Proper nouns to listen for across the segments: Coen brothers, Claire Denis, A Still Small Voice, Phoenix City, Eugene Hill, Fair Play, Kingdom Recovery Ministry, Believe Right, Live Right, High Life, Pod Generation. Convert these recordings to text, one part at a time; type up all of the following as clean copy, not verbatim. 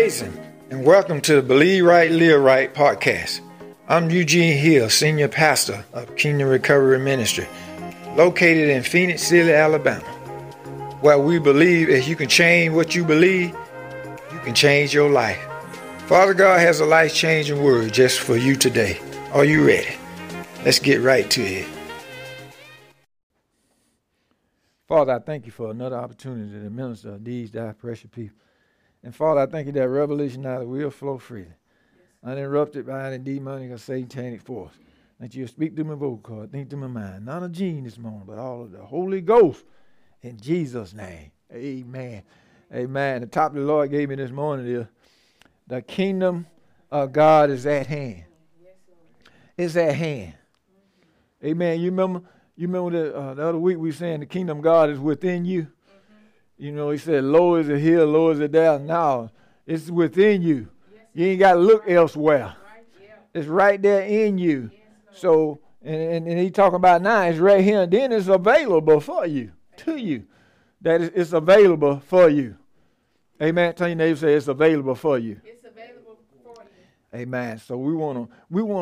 Praise Him and welcome to the Believe Right, Live Right podcast. I'm Eugene Hill, Senior Pastor of Kingdom Recovery Ministry, located in Phoenix City, Alabama, where we believe if you can change what you believe, you can change your life. Father God has a life-changing word just for you today. Are you ready? Let's get right to it. Father, I thank you for another opportunity to minister to these thy precious people. And Father, I thank you that revelation now will flow freely, uninterrupted by any demonic or satanic force. That you speak through my vocal cord, think through my mind. Not a gene this morning, but all of the Holy Ghost in Jesus' name. Amen. Amen. The topic the Lord gave me this morning is the kingdom of God is at hand. It's at hand. Amen. You remember that the other week we were saying the kingdom of God is within you. You know, he said, low is it here, low is it there. Now, it's within you. You ain't got to look elsewhere. It's right there in you. So, and he talking about now, it's right here. And then it's available for you, to you. That is, it's available for you. Amen. Tell your neighbor, say, it's available for you. It's available for you. Amen. So we want to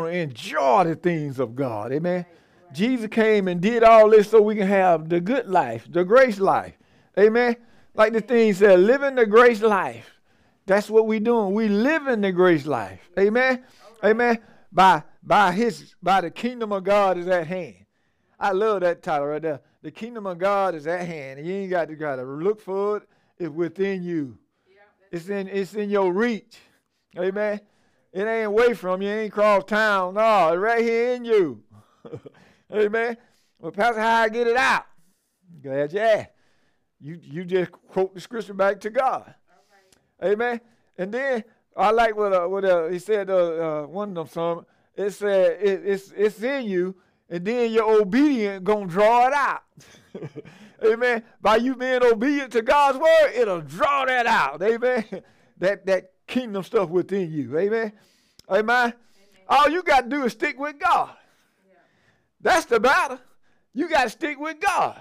enjoy the things of God. Amen. Right. Jesus came and did all this so we can have the good life, the grace life. Amen. Like the thing said, living the grace life. That's what we're doing. We living the grace life. Amen. Right. Amen. By the kingdom of God is at hand. I love that title right there. The kingdom of God is at hand. And you ain't got to look for it. It's within you. Yeah, it's in your reach. Amen. It ain't away from you. It ain't cross town. No, it's right here in you. Amen. Well, Pastor, how I get it out? Glad you asked. You just quote the scripture back to God. Right. Amen. And then I like what he said, one of them some. It said, it's in you, and then your obedience going to draw it out. Amen. By you being obedient to God's word, it'll draw that out. Amen. That kingdom stuff within you. Amen. Amen. All you got to do is stick with God. Yeah. That's the battle. You got to stick with God.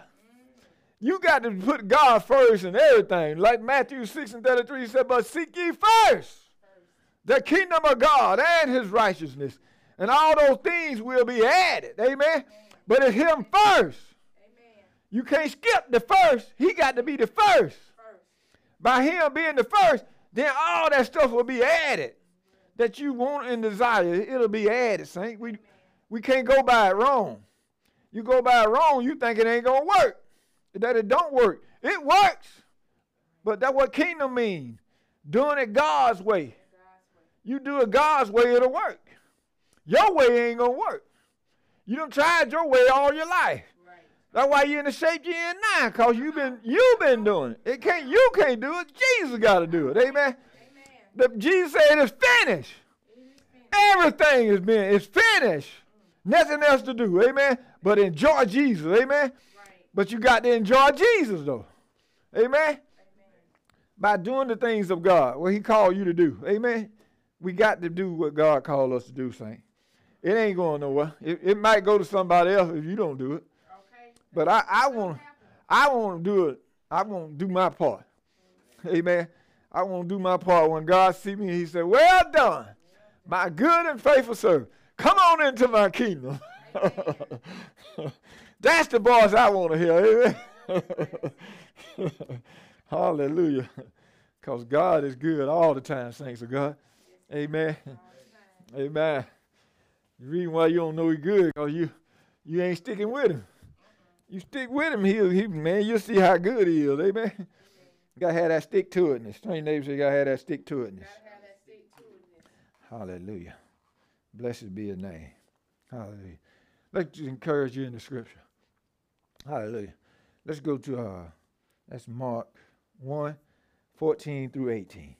You got to put God first in everything. Like Matthew 6:33 said, but seek ye first the kingdom of God and his righteousness. And all those things will be added. Amen. Amen. But it's him first. Amen. You can't skip the first. He got to be the first. By him being the first, then all that stuff will be added. That you want and desire. It'll be added, saint. We can't go by it wrong. You go by it wrong, you think it ain't going to work. That it don't work. It works. But that's what kingdom means. Doing it God's way. You do it God's way, it'll work. Your way ain't going to work. You done tried your way all your life. Right. That's why you're in the shape you're in now, because you've been doing it. You can't do it. Jesus got to do it. Amen. Jesus said it's finished. Everything is finished. Nothing else to do. Amen. But enjoy Jesus. Amen. But you got to enjoy Jesus, though. Amen? Amen? By doing the things of God, what he called you to do. Amen? We got to do what God called us to do, saint. It ain't going nowhere. It might go to somebody else if you don't do it. Okay. But I want to do it. I want to do my part. Okay. Amen? I want to do my part. When God see me, he said, well done, my good and faithful servant. Come on into my kingdom. That's the voice I want to hear. Amen. Hallelujah. Because God is good all the time, saints of God. Amen. Amen. The reason why you don't know he's good because you ain't sticking with him. You stick with him, man, you'll see how good he is. Amen. You got to have that stick to itness. Tell your neighbor, say, you got to have that stick to itness. Hallelujah. Blessed be his name. Hallelujah. Let's encourage you in the scripture. Hallelujah. Let's go to that's Mark 1:14-18.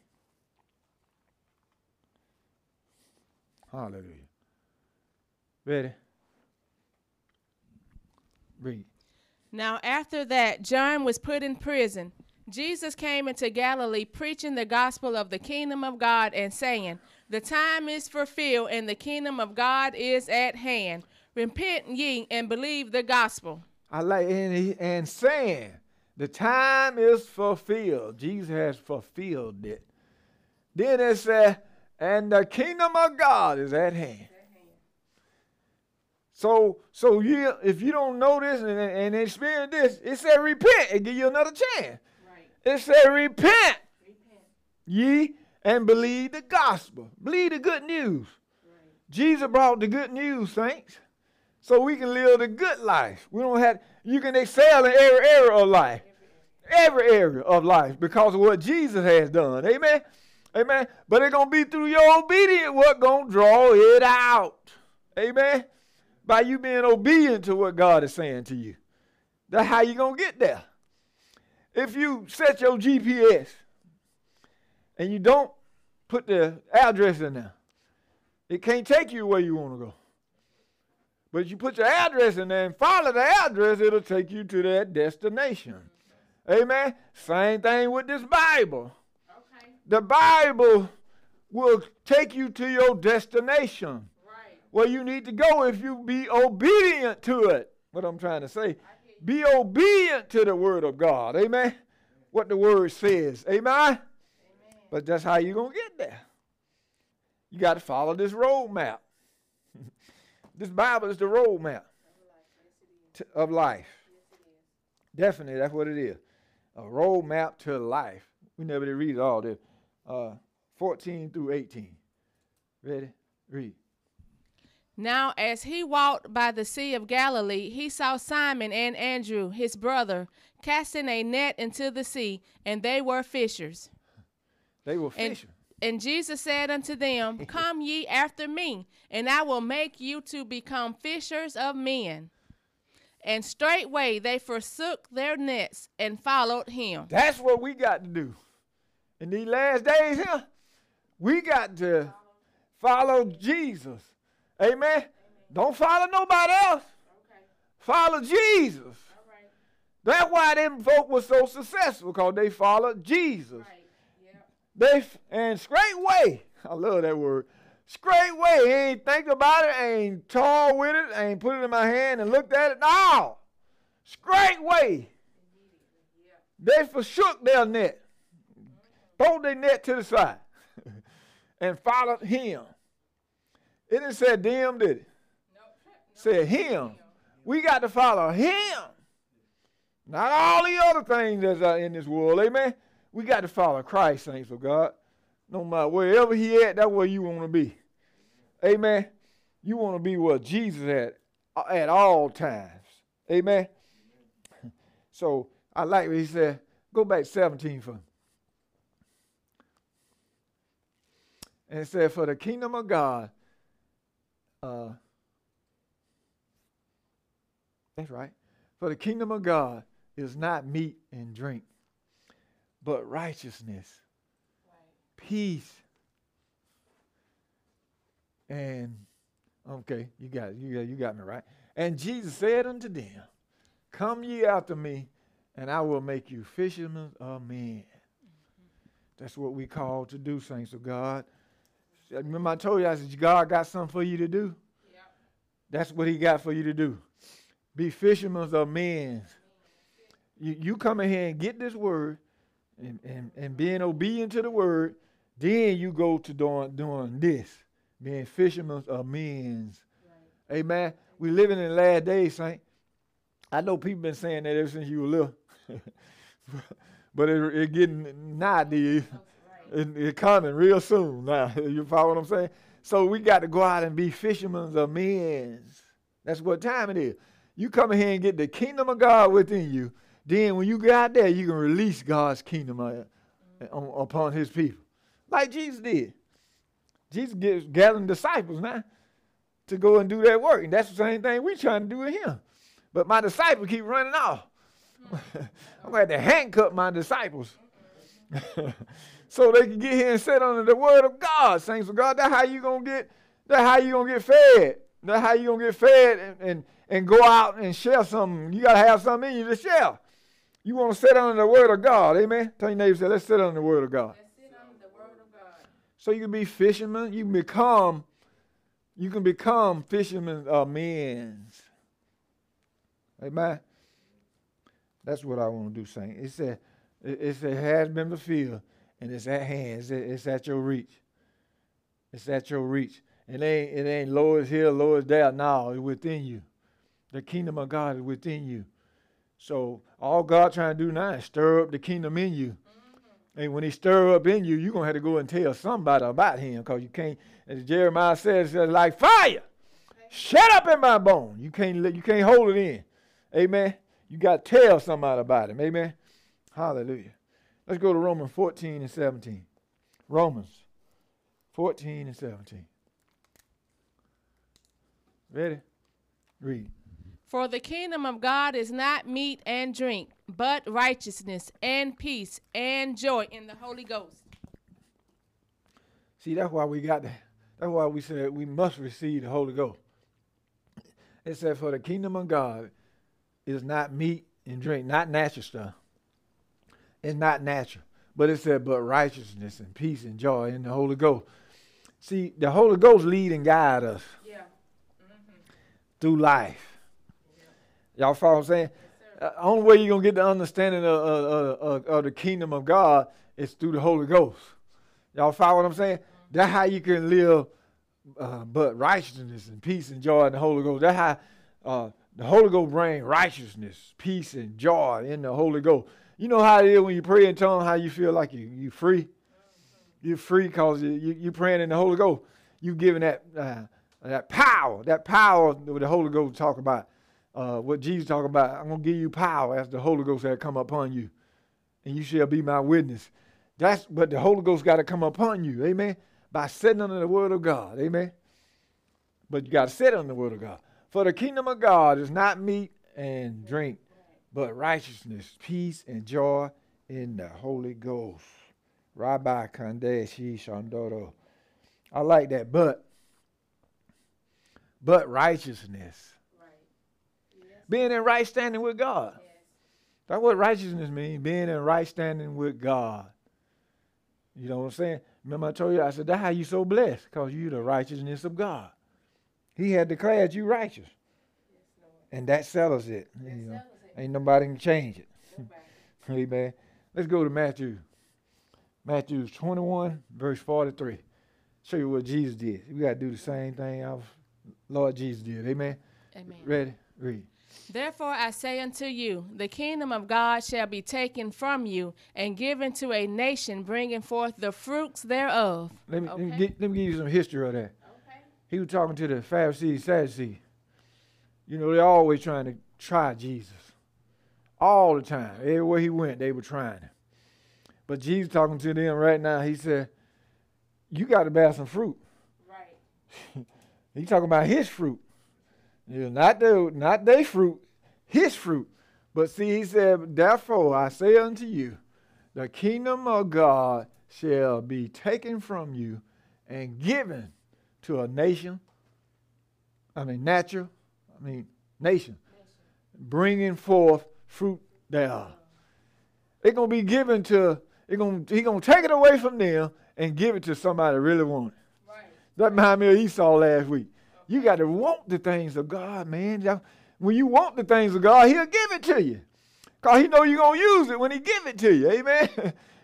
Hallelujah. Ready? Read. Now after that, John was put in prison. Jesus came into Galilee preaching the gospel of the kingdom of God and saying, the time is fulfilled and the kingdom of God is at hand. Repent ye and believe the gospel. I like and saying the time is fulfilled. Jesus has fulfilled it. Then it said, and the kingdom of God is at hand. So you, if you don't know this and experience this, it said repent and give you another chance. Right. It said repent ye and believe the gospel. Believe the good news. Right. Jesus brought the good news, saints, so we can live the good life. We don't have. You can excel in every area of life. Every area of life because of what Jesus has done. Amen? Amen? But it's going to be through your obedience what's going to draw it out. Amen? By you being obedient to what God is saying to you. That's how you're going to get there. If you set your GPS and you don't put the address in there, it can't take you where you want to go. But if you put your address in there and follow the address, it'll take you to that destination. Amen. Same thing with this Bible. Okay. The Bible will take you to your destination. Right. Where you need to go if you be obedient to it. What I'm trying to say. Be obedient to the word of God. Amen. What the word says. Amen. Amen. But that's how you're going to get there. You got to follow this roadmap. This Bible is the roadmap of life. Definitely, that's what it is. A roadmap to life. We never did read all this. 14 through 18. Ready? Read. Now, as he walked by the Sea of Galilee, he saw Simon and Andrew, his brother, casting a net into the sea, and they were fishers. They were fishers. And Jesus said unto them, Come ye after me, and I will make you to become fishers of men. And straightway they forsook their nets and followed him. That's what we got to do. In these last days here, we got to follow Jesus. Amen? Amen. Don't follow nobody else. Okay. Follow Jesus. All right. That's why them folk were so successful, because they followed Jesus. Right. Yep. And straightway, I love that word. Straightway, I ain't think about it, I ain't tall with it, I ain't put it in my hand and looked at it. No, straightway, they forsook their net, throw their net to the side, and followed him. It didn't say them, did it? Said him. We got to follow him, not all the other things that's out in this world. Amen. We got to follow Christ, saints of God. No matter wherever he at, that's where you want to be. Amen. You want to be where Jesus at all times. Amen. So I like what he said. Go back 17 for me. And it said, for the kingdom of God. That's right. For the kingdom of God is not meat and drink, but righteousness, peace, and okay, you got me right. And Jesus said unto them, Come ye after me, and I will make you fishermen of men. That's what we call to do, saints of God. Remember I told you, I said, God got something for you to do. Yeah. That's what he got for you to do. Be fishermen of men. You come in here and get this word, and being obedient to the word, then you go to doing this, being fishermen of men. Right. Amen. We living in the last days, saint. I know people been saying that ever since you were little, but it getting nowadays. Right. It coming real soon. Now you follow what I'm saying. So we got to go out and be fishermen of men. That's what time it is. You come in here and get the kingdom of God within you. Then when you get out there, you can release God's kingdom upon his people. Like Jesus did. Jesus gathering disciples now to go and do that work. And that's the same thing we're trying to do with him. But my disciples keep running off. I'm going to have to handcuff my disciples so they can get here and sit under the word of God. Saints of God, that's how you're going to get fed. That's how you're going to get fed and go out and share something. You got to have something in you to share. You want to sit under the word of God. Amen? Tell your neighbor, say, let's sit under the word of God. So you can be fishermen. You can become fishermen of men. Amen. That's what I want to do, saint. It said, it has been fulfilled. and it's at hand. It's at your reach. It's at your reach. It ain't low as here, low as there. No, it's within you. The kingdom of God is within you. So all God trying to do now is stir up the kingdom in you. And when he stir up in you, you're going to have to go and tell somebody about him, because you can't, as Jeremiah says, it's like fire. Shut up in my bone. You can't hold it in. Amen. You got to tell somebody about him. Amen. Hallelujah. Let's go to Romans 14 and 17. Romans 14 and 17. Ready? Read. For the kingdom of God is not meat and drink, but righteousness and peace and joy in the Holy Ghost. See, that's why we got that. That's why we said we must receive the Holy Ghost. It said, for the kingdom of God is not meat and drink, not natural stuff. It's not natural. But it said, but righteousness and peace and joy in the Holy Ghost. See, the Holy Ghost lead and guide us through life. Y'all follow what I'm saying? Yes, only way you're going to get the understanding of the kingdom of God is through the Holy Ghost. Y'all follow what I'm saying? That's how you can live but righteousness and peace and joy in the Holy Ghost. That's how the Holy Ghost brings righteousness, peace, and joy in the Holy Ghost. You know how it is when you pray in tongues, how you feel like you're free? You're free because you're praying in the Holy Ghost. You're given that power that the Holy Ghost talk about. What Jesus talking about, I'm going to give you power as the Holy Ghost has come upon you, and you shall be my witness. But the Holy Ghost got to come upon you, amen, by sitting under the word of God, amen. But you got to sit under the word of God. For the kingdom of God is not meat and drink, but righteousness, peace, and joy in the Holy Ghost. Rabbi Kandeshi Shandoro. I like that, but righteousness. Being in right standing with God. Yes. That's what righteousness means, being in right standing with God. You know what I'm saying? Remember I told you, I said, that's how you so blessed, because you the righteousness of God. He had declared you righteous. Yes, Lord. And that settles it. That you know? Settles it. Ain't nobody can change it. Nobody. Amen. Let's go to Matthew. Matthew 21, verse 43. Show you what Jesus did. We got to do the same thing our Lord Jesus did. Amen? Amen. Ready? Read. Therefore I say unto you, the kingdom of God shall be taken from you and given to a nation bringing forth the fruits thereof. Let me give you some history of that. Okay. He was talking to the Pharisees, Sadducees. You know, they're always trying to try Jesus. All the time. Everywhere he went, they were trying him. But Jesus talking to them right now, he said, you got to bear some fruit. Right. He's talking about his fruit. Yeah, not their fruit, his fruit. But see, he said, therefore I say unto you, the kingdom of God shall be taken from you and given to a nation, nation, bringing forth fruit thereof. It's going to be given to, he's going to take it away from them and give it to somebody that really wants it. Right. That reminds me of Esau last week. You got to want the things of God, man. When you want the things of God, he'll give it to you. Because he know you're going to use it when he give it to you. Amen?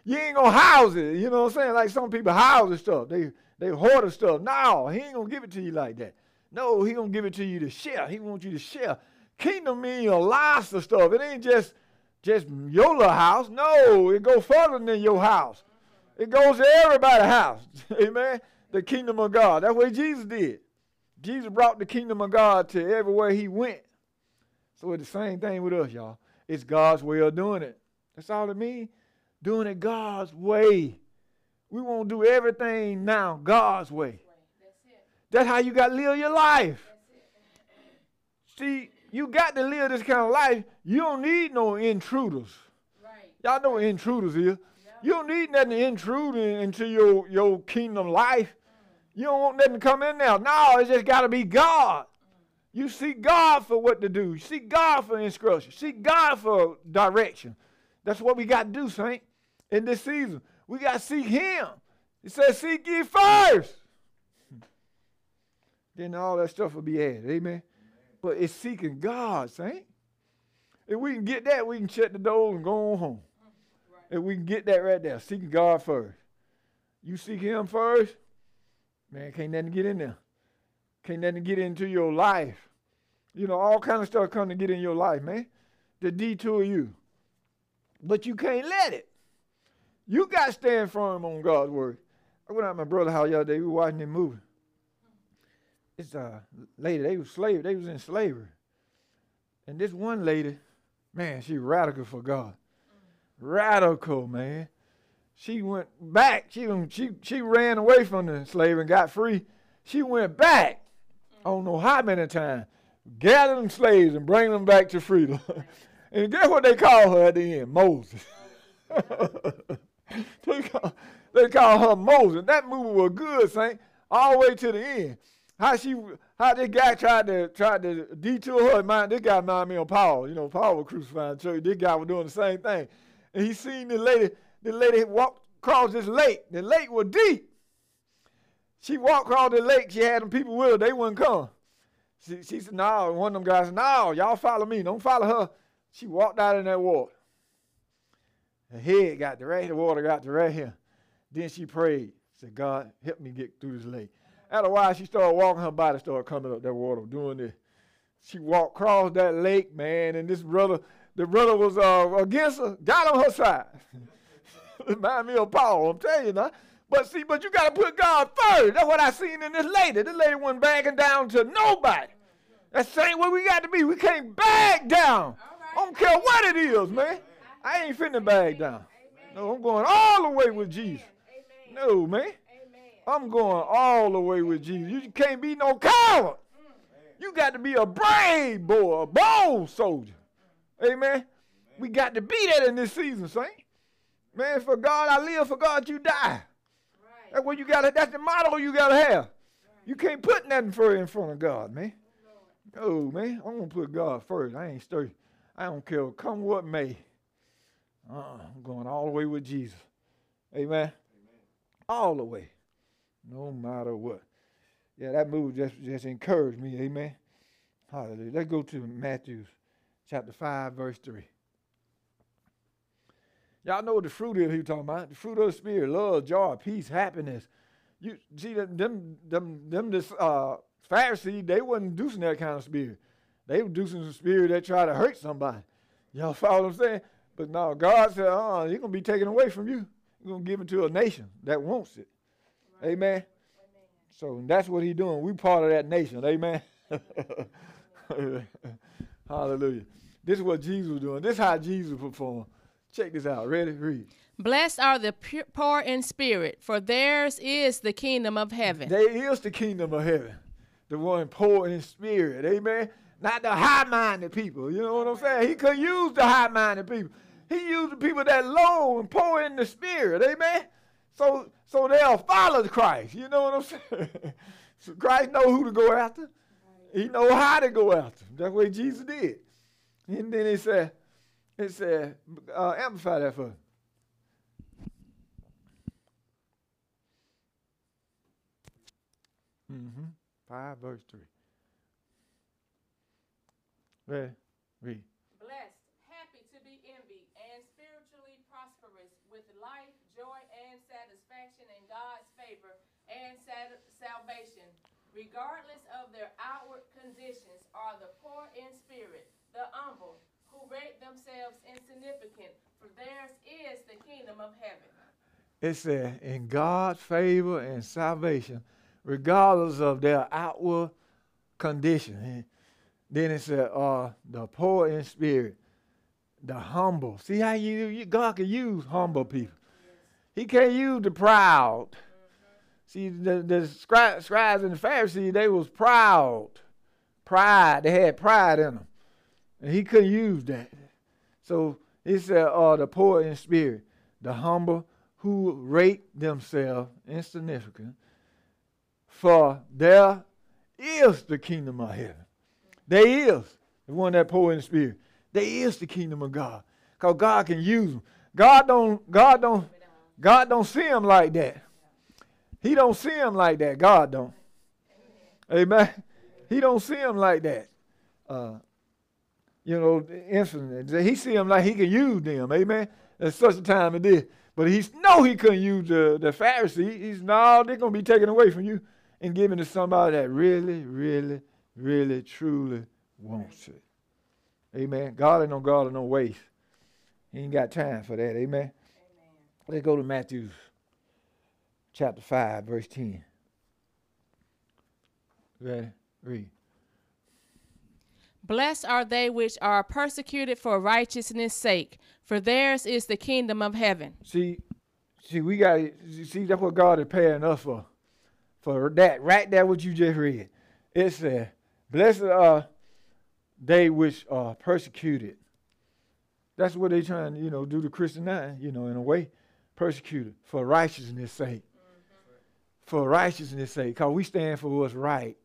You ain't going to house it. You know what I'm saying? Like some people house the stuff. They hoard the stuff. No, he ain't going to give it to you like that. No, he going to give it to you to share. He wants you to share. Kingdom means a lot of stuff. It ain't just your little house. No, it goes further than your house. It goes to everybody's house. Amen? The kingdom of God. That's what Jesus did. Jesus brought the kingdom of God to everywhere he went. So it's the same thing with us, y'all. It's God's way of doing it. That's all it means. Doing it God's way. We won't do everything now God's way. That's how you got to live your life. See, you got to live this kind of life. You don't need no intruders. Right. Y'all know what intruders is. Yeah. You don't need nothing to intrude into your kingdom life. You don't want nothing to come in now. No, it's just got to be God. You seek God for what to do. You seek God for instruction. Seek God for direction. That's what we got to do, saint, in this season. We got to seek him. It says, seek ye first. Then all that stuff will be added. Amen. But it's seeking God, saint. If we can get that, we can shut the door and go on home. And we can get that right there. Seeking God first. You seek him first, man, can't nothing get in there. Can't nothing get into your life. You know, all kind of stuff come to get in your life, man. To detour you. But you can't let it. You got to stand firm on God's word. I went out to my brother's house the other day. We were watching this movie. This lady, they was in slavery. And this one lady, man, she radical for God. Radical, man. She went back. She ran away from the slavery and got free. She went back. I don't know how many times. Gather them slaves and bring them back to freedom. And guess what they call her at the end? Moses. they call her Moses. That movie was good, Saint, all the way to the end. How this guy tried to detour her mind. This guy reminded me of Paul. You know, Paul was crucified in church. This guy was doing the same thing. And he seen the lady walk across this lake. The lake was deep. She walked across the lake. She had them people with her. They wouldn't come. She said, no. And one of them guys said, no, y'all follow me. Don't follow her. She walked out in that water. Her head got to right here. The water got to right here. Then she prayed. Said, God, help me get through this lake. After a while, she started walking. Her body started coming up that water doing this. She walked across that lake, man. And this brother, the brother was against her, got on her side. Remind me of Paul, I'm telling you now. But see, but you got to put God first. That's what I seen in this lady. This lady wasn't backing down to nobody. That's the same way we got to be. We can't back down. Right. I don't care what it is, man. I ain't finna back down. Amen. No, I'm going all the way with Jesus. Amen. No, man. Amen. I'm going all the way with Jesus. You can't be no coward. Amen. You got to be a brave boy, a bold soldier. Amen. Amen. We got to be that in this season, Saint. Man, for God I live, for God you die. That's what you gotta. That's the motto you gotta have. You can't put nothing further in front of God, man. Oh, man, I'm gonna put God first. I ain't stirred. I don't care. Come what may. I'm going all the way with Jesus. Amen. All the way, no matter what. Yeah, that move just encouraged me. Amen. Hallelujah. Let's go to Matthew, chapter 5, verse 3. Y'all know what the fruit is he was talking about. The fruit of the Spirit, love, joy, peace, happiness. You see, them Pharisees, they wasn't inducing that kind of spirit. They were inducing the spirit that tried to hurt somebody. Y'all follow what I'm saying? But no, God said, oh, you're going to be taken away from you. You're going to give it to a nation that wants it. Right. Amen? Amen. So that's what he's doing. We part of that nation. Amen? Amen. Hallelujah. This is what Jesus was doing. This is how Jesus performed. Check this out. Ready? Read. Blessed are the poor in spirit, for theirs is the kingdom of heaven. There is the kingdom of heaven. The one poor in spirit. Amen. Not the high-minded people. You know what I'm saying? He could use the high-minded people. He used the people that low and poor in the spirit. Amen. So they'll follow Christ. You know what I'm saying? So Christ know who to go after. He know how to go after. That's what Jesus did. And then he said, amplify that for us. Mm-hmm. 5, verse 3. Read. Blessed, happy to be envied, and spiritually prosperous with life, joy, and satisfaction in God's favor and salvation. Regardless of their outward conditions are the poor in spirit, the humble, who rate themselves insignificant, for theirs is the kingdom of heaven. It said, in God's favor and salvation, regardless of their outward condition. And then it said, the poor in spirit, the humble. See how God can use humble people. Yes. He can't use the proud. Mm-hmm. See, the scribes and the Pharisees, they was proud. Pride, they had pride in them. And he couldn't use that. So he said, the poor in spirit, the humble who rate themselves insignificant, for there is the kingdom of heaven. There is the one that poor in spirit. There is the kingdom of God. Because God can use them. God don't see him like that. He don't see him like that. God don't. Amen. He don't see him like that. you know, incidents. He see them like he can use them, amen? At such a time as this. But he know he couldn't use the Pharisees. He's, no, they're going to be taken away from you and given to somebody that really, really, really, truly wants it. Amen. God ain't no waste. He ain't got time for that. Amen. Amen. Let's go to Matthew chapter 5, verse 10. Ready? Read. Blessed are they which are persecuted for righteousness' sake, for theirs is the kingdom of heaven. See, we got to see that's what God is paying us for. For that, right there, what you just read. It says, blessed are they which are persecuted. That's what they're trying to, you know, do to Christian now, you know, in a way. Persecuted for righteousness' sake. Mm-hmm. For righteousness' sake. Because we stand for what's right.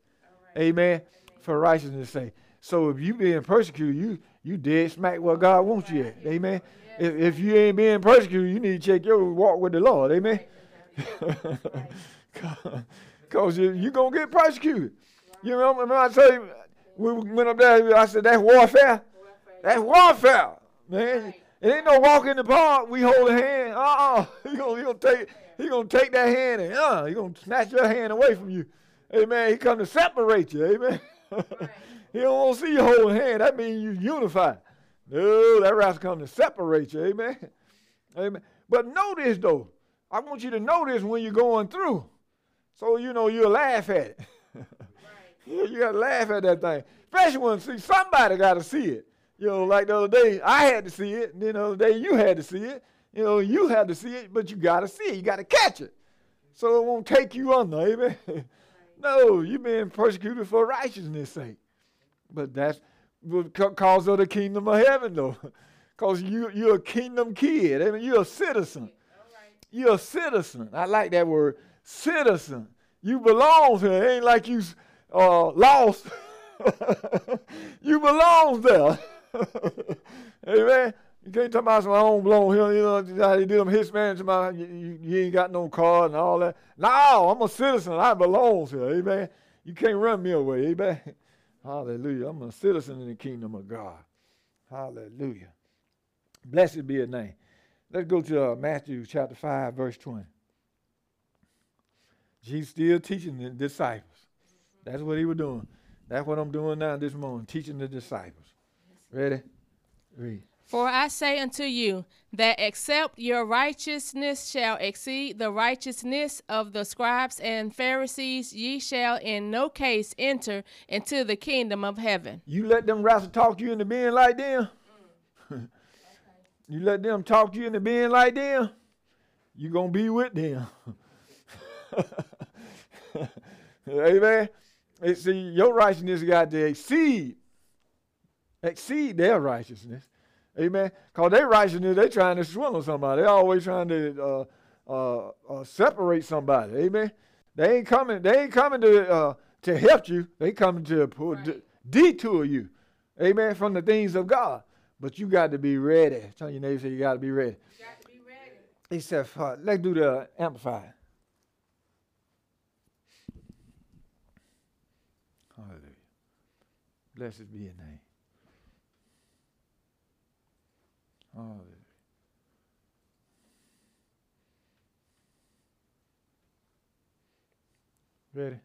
Amen. Amen. For righteousness' sake. So if you being persecuted, you dead smack where God wants you at. Amen. Yes. If you ain't being persecuted, you need to check your walk with the Lord. Amen. Because you're going to get persecuted. You remember I tell you, we went up there, I said, that's warfare. That's warfare. Man, it ain't no walk in the park. We hold a hand. He gonna take that hand and he gonna snatch your hand away from you. Amen. He come to separate you. Amen. He don't want to see you holding hand. That means you unified. No, that rascal come to separate you. Amen. Amen. But notice though, I want you to notice when you're going through, so you know you'll laugh at it. You gotta laugh at that thing, especially when somebody gotta see it. You know, like the other day, I had to see it. And then the other day, you had to see it. You know, you had to see it, but you got to see it. You got to catch it. So it won't take you under, amen? No, you've been persecuted for righteousness' sake. But that's because of the kingdom of heaven, though. Because you're a kingdom kid. I mean, you're a citizen. You're a citizen. I like that word, citizen. You belong here. It ain't like you lost. You belong there. Amen. You can't talk about some own blown here, you know, how they do them Hispanics, you ain't got no card and all that. No, I'm a citizen. I belong here. Amen. You can't run me away. Amen. Hallelujah. I'm a citizen in the kingdom of God. Hallelujah. Blessed be his name. Let's go to Matthew chapter 5, verse 20. Jesus still teaching the disciples. That's what he was doing. That's what I'm doing now this morning, teaching the disciples. Ready? Read. For I say unto you, that except your righteousness shall exceed the righteousness of the scribes and Pharisees, ye shall in no case enter into the kingdom of heaven. You let them rascals talk you into being like them? Mm. You let them talk you into being like them? You're going to be with them. Amen? See, your righteousness got to exceed their righteousness. Amen. Because their righteousness, they trying to swindle somebody. They're always trying to separate somebody. Amen. They ain't coming to help you. They coming to detour you. Amen. From the things of God. But you got to be ready. Tell your neighbor, say you got to be ready. You got to be ready. He said, let's do the amplifier. Hallelujah. Blessed be your name. Hallelujah. Ready?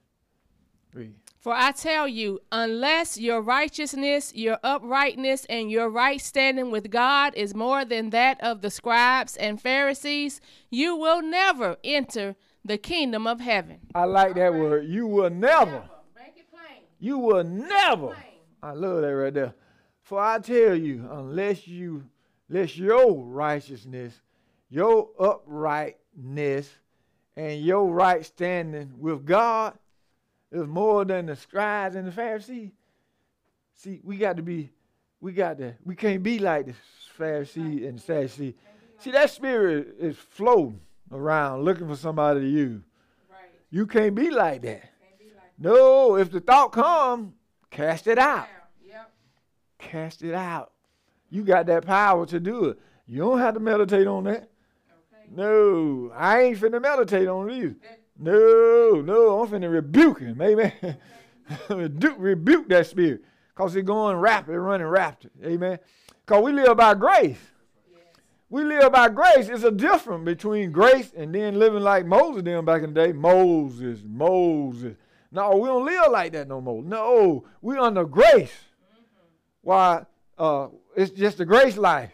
Read. For I tell you, unless your righteousness, your uprightness, and your right standing with God is more than that of the scribes and Pharisees, you will never enter the kingdom of heaven. I like that word. You will never. Make it plain. You will never. I love that right there. For I tell you, unless your righteousness, your uprightness, and your right standing with God is more than the scribes and the Pharisees. See, we can't be like the Pharisees and Sadducees. See, that spirit is floating around looking for somebody to use. You can't be like that. No, if the thought comes, cast it out. Cast it out. You got that power to do it. You don't have to meditate on that. Okay. No, I ain't finna meditate on it either. No, I'm finna rebuke him. Amen. Okay. Rebuke that spirit. because it's going rapid, running rapid. Amen. Because we live by grace. Yes. We live by grace. It's a difference between grace and then living like Moses did back in the day. Moses. No, we don't live like that no more. No, we under grace. Why? It's just the grace life.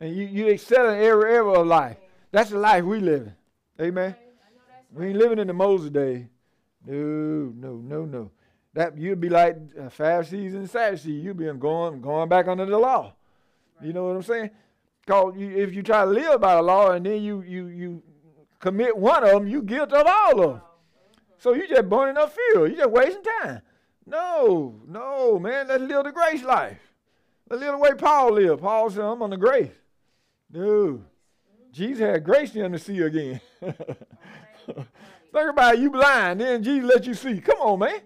And you excel in every area of life. That's the life we live in. Amen. We ain't living in the Moses day. No. That you'd be like Pharisees and Sadducees. You'd be going back under the law. Right. You know what I'm saying? Because if you try to live by the law and then you commit one of them, you guilt of all of them. So you just burning up fuel. You just wasting time. No, man. Let's live the grace life. Let's live the way Paul lived. Paul said, "I'm under grace." No, Jesus had grace in the sea again. Think about it, you blind, then Jesus let you see. Come on, man.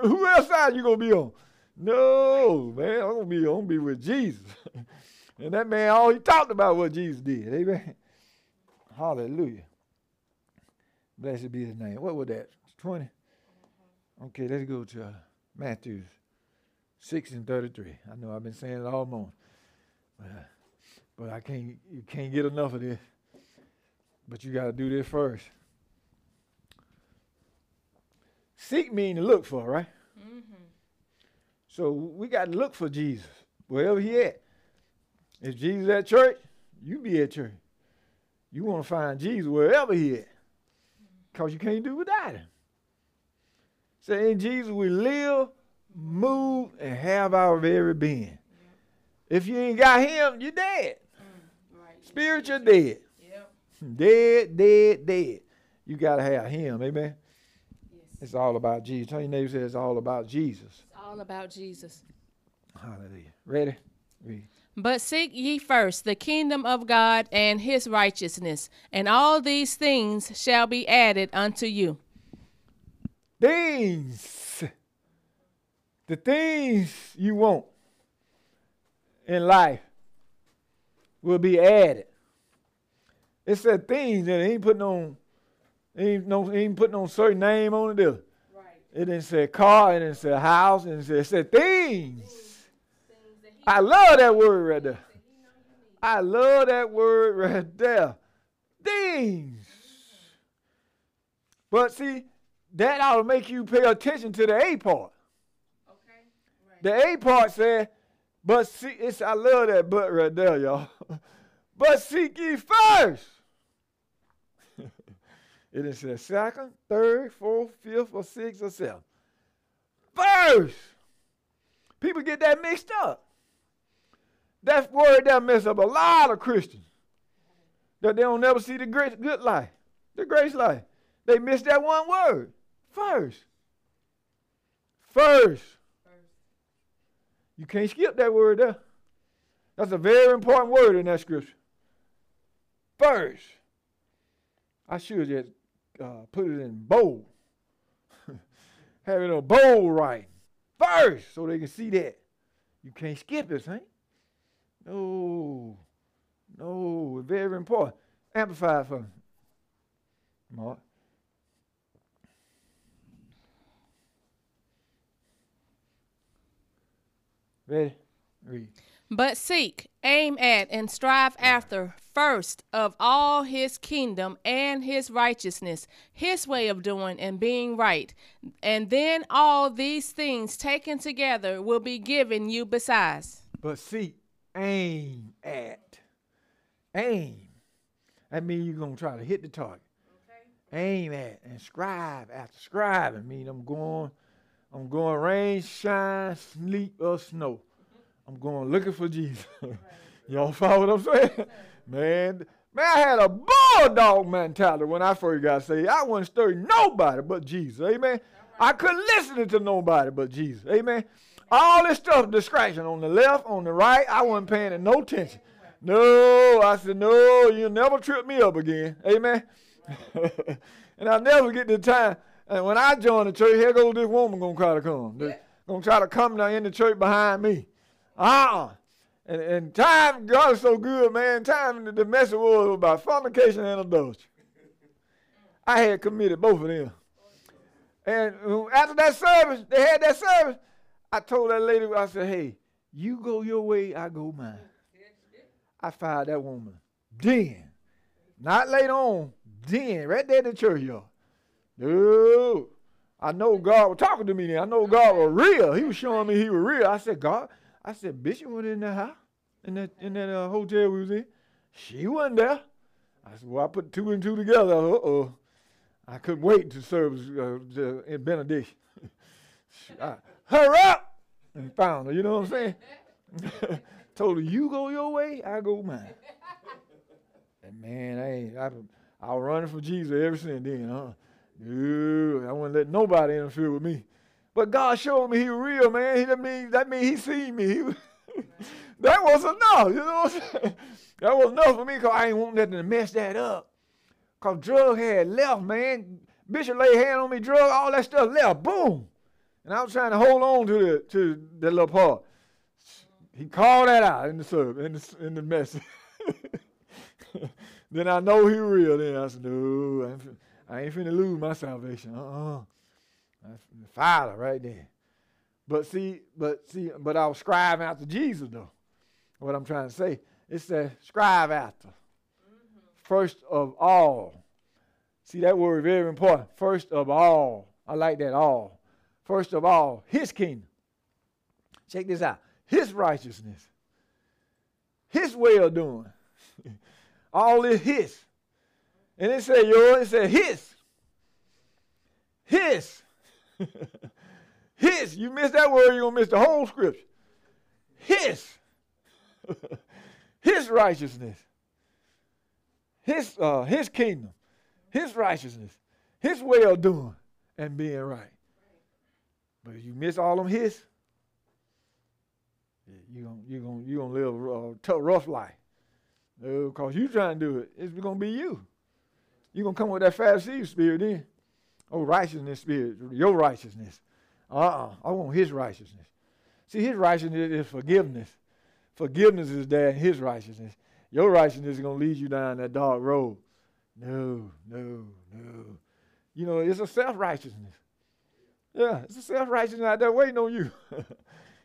Who else side you gonna be on? No, man, I'm gonna be with Jesus. And that man, all he talked about was what Jesus did. Amen. Hallelujah. Blessed be his name. What was that? 20? Okay, let's go to Matthew 6:33. I know I've been saying it all morning. But you can't get enough of this. But you gotta do this first. Seek means to look for, right? Mm-hmm. So we got to look for Jesus wherever he at. If Jesus at church, you be at church. You want to find Jesus wherever he at, because you can't do without him. So in Jesus we live, move, and have our very being. Yeah. If you ain't got him, you're dead. Mm, right. Spiritual dead. Yep. Dead. You got to have him, amen? It's all about Jesus. Tell your neighbor, say it's all about Jesus. It's all about Jesus. Hallelujah. Ready? Read. But seek ye first the kingdom of God and his righteousness, and all these things shall be added unto you. Things. The things you want in life will be added. It said things, and it ain't putting on. Ain't putting on certain name on it, did it? Right. It didn't say car, it didn't say house, it said things. I love that word right there. Things. But see, that ought to make you pay attention to the A part. Okay. Right. The A part said, but see, I love that but right there, y'all. But seek ye first. It didn't say second, third, fourth, fifth, or sixth, or seventh. First. People get that mixed up. That word that messed up a lot of Christians. That they don't never see the good life, the grace life. They miss that one word. First. You can't skip that word there. That's a very important word in that scripture. First. I should just put it in bold. Have it on bold writing first so they can see that. You can't skip this, ain't? No, very important. Amplify it for me, Mark. Ready? Read. But seek, aim at, and strive after first of all his kingdom and his righteousness, his way of doing and being right. And then all these things taken together will be given you besides. But seek, aim at. Aim. That means you're going to try to hit the target. Okay. Aim at and strive after. Striving means I'm going rain, shine, sleet, or snow. I'm going looking for Jesus. Right. Y'all follow what I'm saying? Man, I had a bulldog mentality when I first got saved. I wasn't stirring nobody but Jesus. Amen. Right. I couldn't listen to nobody but Jesus. Amen. All this stuff, distraction on the left, on the right, I wasn't paying it no attention. No, I said, no, you'll never trip me up again. Amen. Right. And I'll never get the time. And when I joined the church, here goes this woman going to try to come. Yeah. Going to try to come now in the church behind me. And time, God is so good, man. Time in the message was about fornication and adultery. I had committed both of them. And after that service, I told that lady, I said, hey, you go your way, I go mine. I fired that woman. Then, not later on, then, right there at the churchyard. Dude, I know God was talking to me then. I know God was real. He was showing me he was real. I said, God, I said, Bishop was in that house, in that hotel we was in. She wasn't there. I said, well, I put two and two together. Uh-oh. I couldn't wait to serve in benediction. I hurry up and found her. You know what I'm saying? Told her, you go your way, I go mine. And man, I was running for Jesus ever since then, huh? Dude, I wouldn't let nobody interfere with me. But God showed me he was real, man. That means he seen me. That was enough, you know what I'm saying? That was enough for me because I ain't want nothing to mess that up. Because drug had left, man. Bishop laid hand on me, drug, all that stuff left. Boom. And I was trying to hold on to that little part. He called that out in the service, in the message. Then I know he real. Then I said, no, I ain't finna lose my salvation. I fired her right there. But I was striving after Jesus though. What I'm trying to say, it says strive after. Mm-hmm. First of all. See, that word is very important. First of all. I like that all. First of all, his kingdom. Check this out. His righteousness. His way of doing. All is his. And it said yours, it said his. His. His. You miss that word, you're going to miss the whole scripture. His. His righteousness. His kingdom. His righteousness. His way of doing and being right. But if you miss all them his, you're going to live a tough, rough life. Because you trying to do it, it's going to be you. You're going to come with that Pharisee spirit then. Oh, righteousness spirit, your righteousness. I want his righteousness. See, his righteousness is forgiveness. Forgiveness is there in his righteousness. Your righteousness is going to lead you down that dark road. No. You know, it's a self-righteousness. Yeah, it's a self-righteousness out there waiting on you.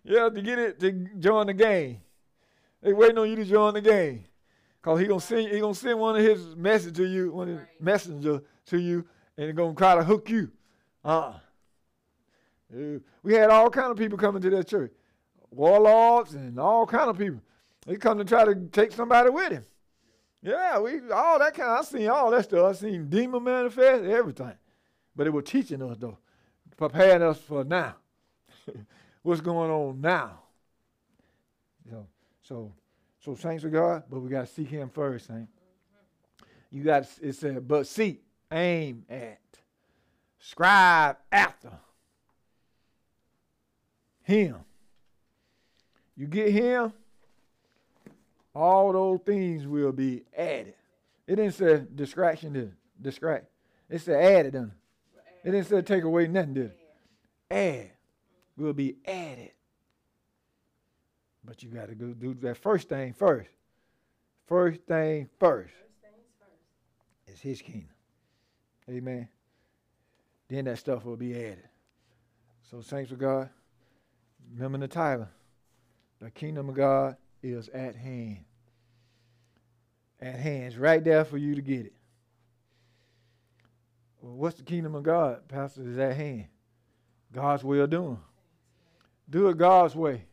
Yeah, to join the game. They waiting on you to join the game. Because he's going to send one of his message to you, one of his messenger to you, and he's going to try to hook you. We had all kind of people coming to that church. Warlords and all kind of people. They come to try to take somebody with him. Yeah, I seen all that stuff. I seen demon manifest, everything. But they were teaching us, though, preparing us for now. What's going on now? You know, so thanks to God, but we got to seek him first, ain't? You got, it said, but seek, aim at, strive after him. You get him, all those things will be added. It didn't say distraction, did it? Distract. It said added, didn't it? It didn't say take away nothing, did it? Add. Will be added. But you got to go do that first thing first. First thing first. First things first. It's his kingdom. Amen. Then that stuff will be added. So thanks to God. Remember the title. The kingdom of God is at hand. At hand. It's right there for you to get it. Well, what's the kingdom of God, Pastor? Is at hand. God's way of doing. Do it God's way.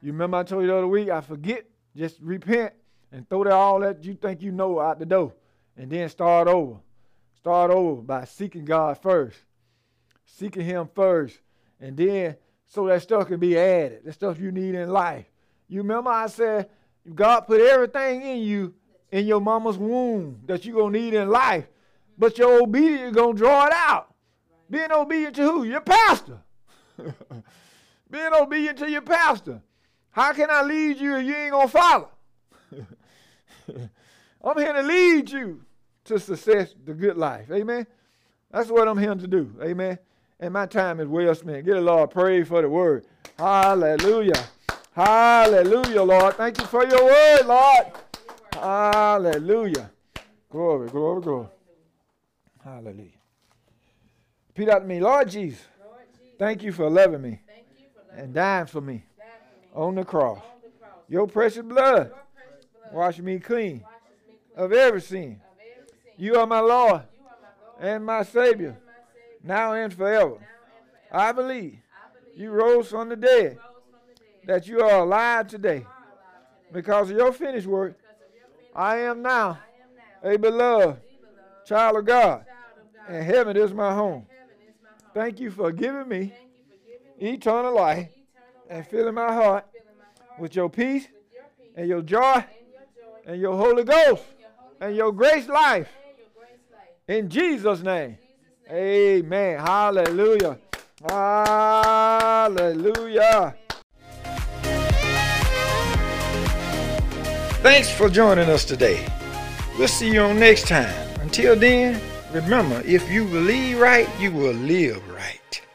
You remember I told you the other week, I forget, just repent and throw all that you think you know out the door and then start over. Start over by seeking God first. Seeking him first. And then so that stuff can be added. The stuff you need in life. You remember I said, God put everything in you in your mama's womb that you're going to need in life. But your obedience is going to draw it out. Being obedient to who? Your pastor. Being obedient to your pastor. How can I lead you if you ain't going to follow? I'm here to lead you to success, the good life. Amen? That's what I'm here to do. Amen? And my time is well spent. Give the Lord praise for the word. Hallelujah. Hallelujah, Lord. Thank you for your word, Lord. Hallelujah. Glory, glory, glory. Hallelujah. Repeat out to me, Lord Jesus, thank you for loving me. and dying for me on the cross. Your precious blood washes me clean of every sin. You are my Lord and my Savior, now and forever. I believe you rose from the dead, that you are alive today. Because of your finished work, I am now a beloved child of God, and heaven is my home. Thank you for giving me eternal life and filling my heart with your peace and your joy and your Holy Ghost and your grace life. In Jesus' name, amen. Hallelujah. Hallelujah. Thanks for joining us today. We'll see you on next time. Until then, remember, if you believe right, you will live right.